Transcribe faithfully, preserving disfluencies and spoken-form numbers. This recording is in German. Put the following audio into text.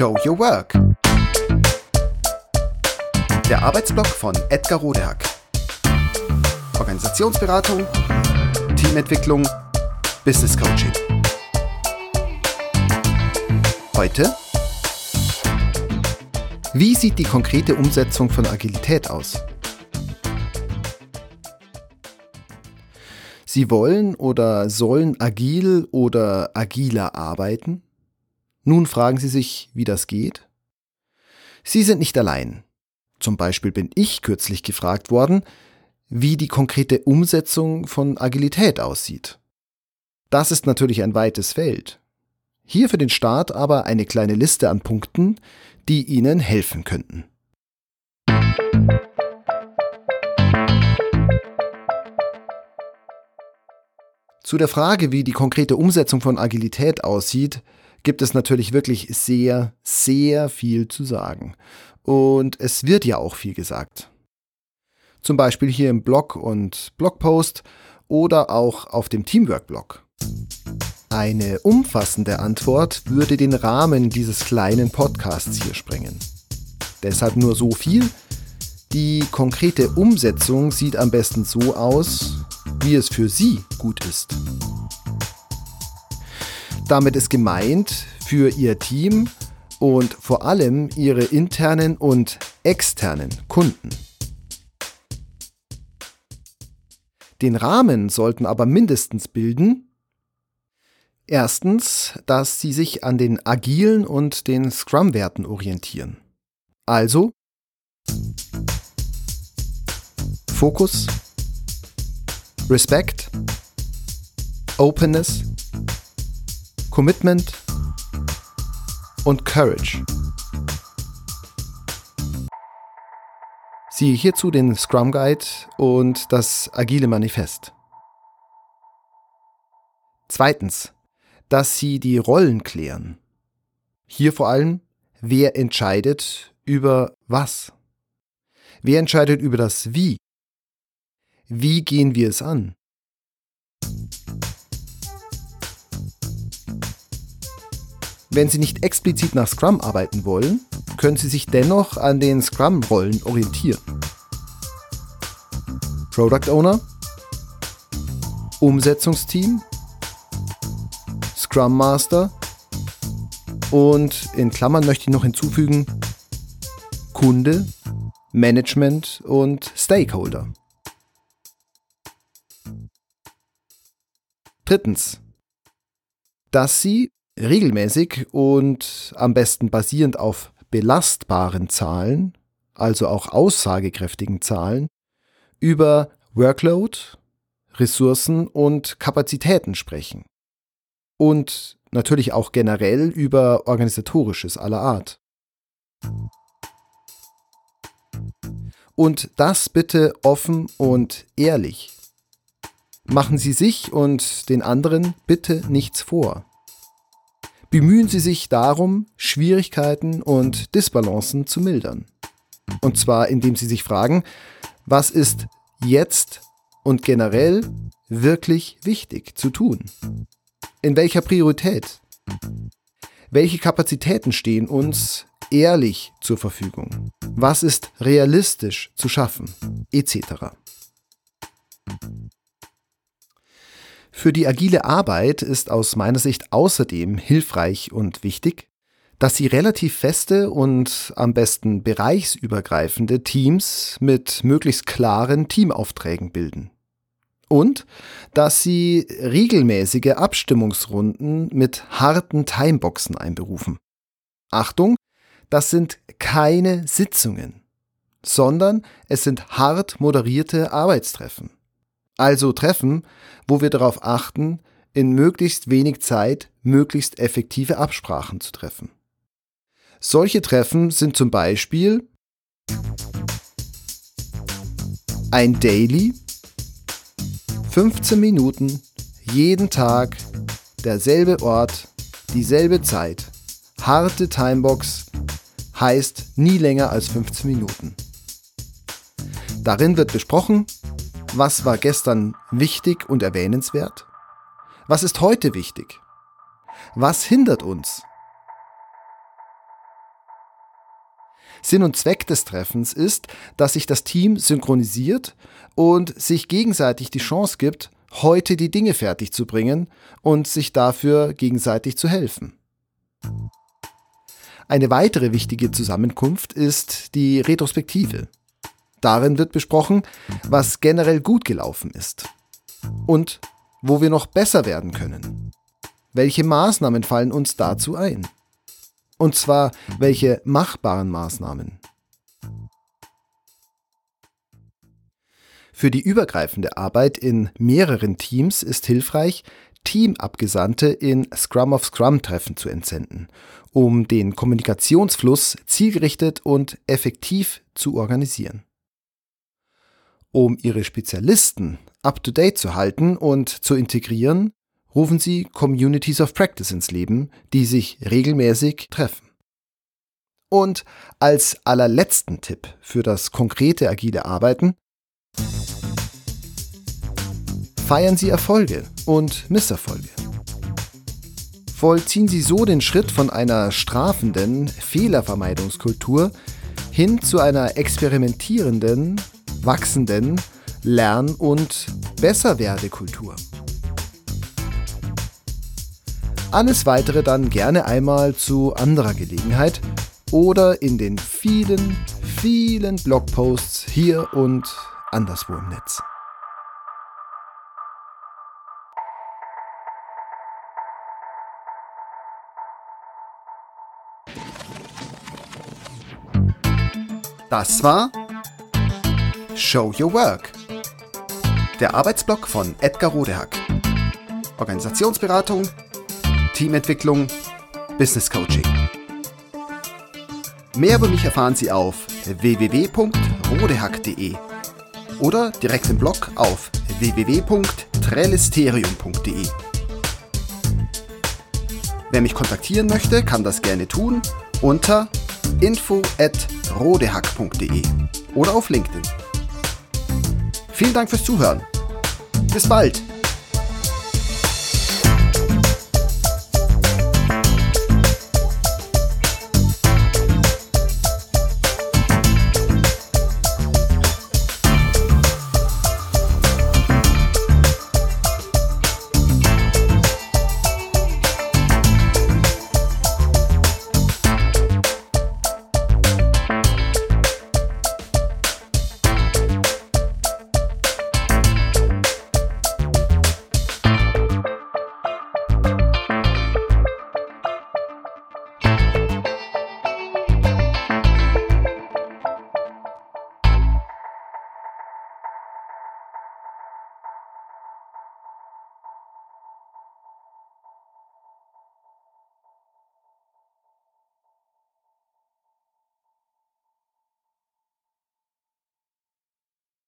Show Your Work. Der Arbeitsblock von Edgar Rodehack. Organisationsberatung, Teamentwicklung, Business Coaching. Heute: Wie sieht die konkrete Umsetzung von Agilität aus? Sie wollen oder sollen agil oder agiler arbeiten? Nun fragen Sie sich, wie das geht? Sie sind nicht allein. Zum Beispiel bin ich kürzlich gefragt worden, wie die konkrete Umsetzung von Agilität aussieht. Das ist natürlich ein weites Feld. Hier für den Start aber eine kleine Liste an Punkten, die Ihnen helfen könnten. Zu der Frage, wie die konkrete Umsetzung von Agilität aussieht, gibt es natürlich wirklich sehr, sehr viel zu sagen. Und es wird ja auch viel gesagt. Zum Beispiel hier im Blog und Blogpost oder auch auf dem Teamwork-Blog. Eine umfassende Antwort würde den Rahmen dieses kleinen Podcasts hier sprengen. Deshalb nur so viel. Die konkrete Umsetzung sieht am besten so aus, wie es für Sie gut ist. Damit ist gemeint, für Ihr Team und vor allem Ihre internen und externen Kunden. Den Rahmen sollten aber mindestens bilden: erstens, dass Sie sich an den agilen und den Scrum-Werten orientieren. Also Fokus, Respect, Openness, Commitment und Courage. Siehe hierzu den Scrum Guide und das Agile Manifest. Zweitens, dass Sie die Rollen klären. Hier vor allem, wer entscheidet über was? Wer entscheidet über das Wie? Wie gehen wir es an? Wenn Sie nicht explizit nach Scrum arbeiten wollen, können Sie sich dennoch an den Scrum-Rollen orientieren. Product Owner, Umsetzungsteam, Scrum Master und in Klammern möchte ich noch hinzufügen Kunde, Management und Stakeholder. Drittens, dass Sie regelmäßig und am besten basierend auf belastbaren Zahlen, also auch aussagekräftigen Zahlen, über Workload, Ressourcen und Kapazitäten sprechen. Und natürlich auch generell über Organisatorisches aller Art. Und das bitte offen und ehrlich. Machen Sie sich und den anderen bitte nichts vor. Bemühen Sie sich darum, Schwierigkeiten und Disbalancen zu mildern. Und zwar, indem Sie sich fragen, was ist jetzt und generell wirklich wichtig zu tun? In welcher Priorität? Welche Kapazitäten stehen uns ehrlich zur Verfügung? Was ist realistisch zu schaffen? Etc. Für die agile Arbeit ist aus meiner Sicht außerdem hilfreich und wichtig, dass Sie relativ feste und am besten bereichsübergreifende Teams mit möglichst klaren Teamaufträgen bilden. Und dass Sie regelmäßige Abstimmungsrunden mit harten Timeboxen einberufen. Achtung, das sind keine Sitzungen, sondern es sind hart moderierte Arbeitstreffen. Also Treffen, wo wir darauf achten, in möglichst wenig Zeit möglichst effektive Absprachen zu treffen. Solche Treffen sind zum Beispiel ein Daily, fünfzehn Minuten, jeden Tag, derselbe Ort, dieselbe Zeit, harte Timebox, heißt nie länger als fünfzehn Minuten. Darin wird besprochen: Was war gestern wichtig und erwähnenswert? Was ist heute wichtig? Was hindert uns? Sinn und Zweck des Treffens ist, dass sich das Team synchronisiert und sich gegenseitig die Chance gibt, heute die Dinge fertig zu bringen und sich dafür gegenseitig zu helfen. Eine weitere wichtige Zusammenkunft ist die Retrospektive. Darin wird besprochen, was generell gut gelaufen ist und wo wir noch besser werden können. Welche Maßnahmen fallen uns dazu ein? Und zwar welche machbaren Maßnahmen. Für die übergreifende Arbeit in mehreren Teams ist hilfreich, Teamabgesandte in Scrum of Scrum-Treffen zu entsenden, um den Kommunikationsfluss zielgerichtet und effektiv zu organisieren. Um Ihre Spezialisten up-to-date zu halten und zu integrieren, rufen Sie Communities of Practice ins Leben, die sich regelmäßig treffen. Und als allerletzten Tipp für das konkrete agile Arbeiten: Feiern Sie Erfolge und Misserfolge. Vollziehen Sie so den Schritt von einer strafenden Fehlervermeidungskultur hin zu einer experimentierenden, wachsenden Lern- und Besserwerdekultur. Alles Weitere dann gerne einmal zu anderer Gelegenheit oder in den vielen, vielen Blogposts hier und anderswo im Netz. Das war Show Your Work, der Arbeitsblog von Edgar Rodehack. Organisationsberatung, Teamentwicklung, Business Coaching. Mehr über mich erfahren Sie auf w w w punkt rodehack punkt de oder direkt im Blog auf w w w punkt trellisterium punkt de. Wer mich kontaktieren möchte, kann das gerne tun unter info at rodehack punkt de oder auf LinkedIn. Vielen Dank fürs Zuhören. Bis bald.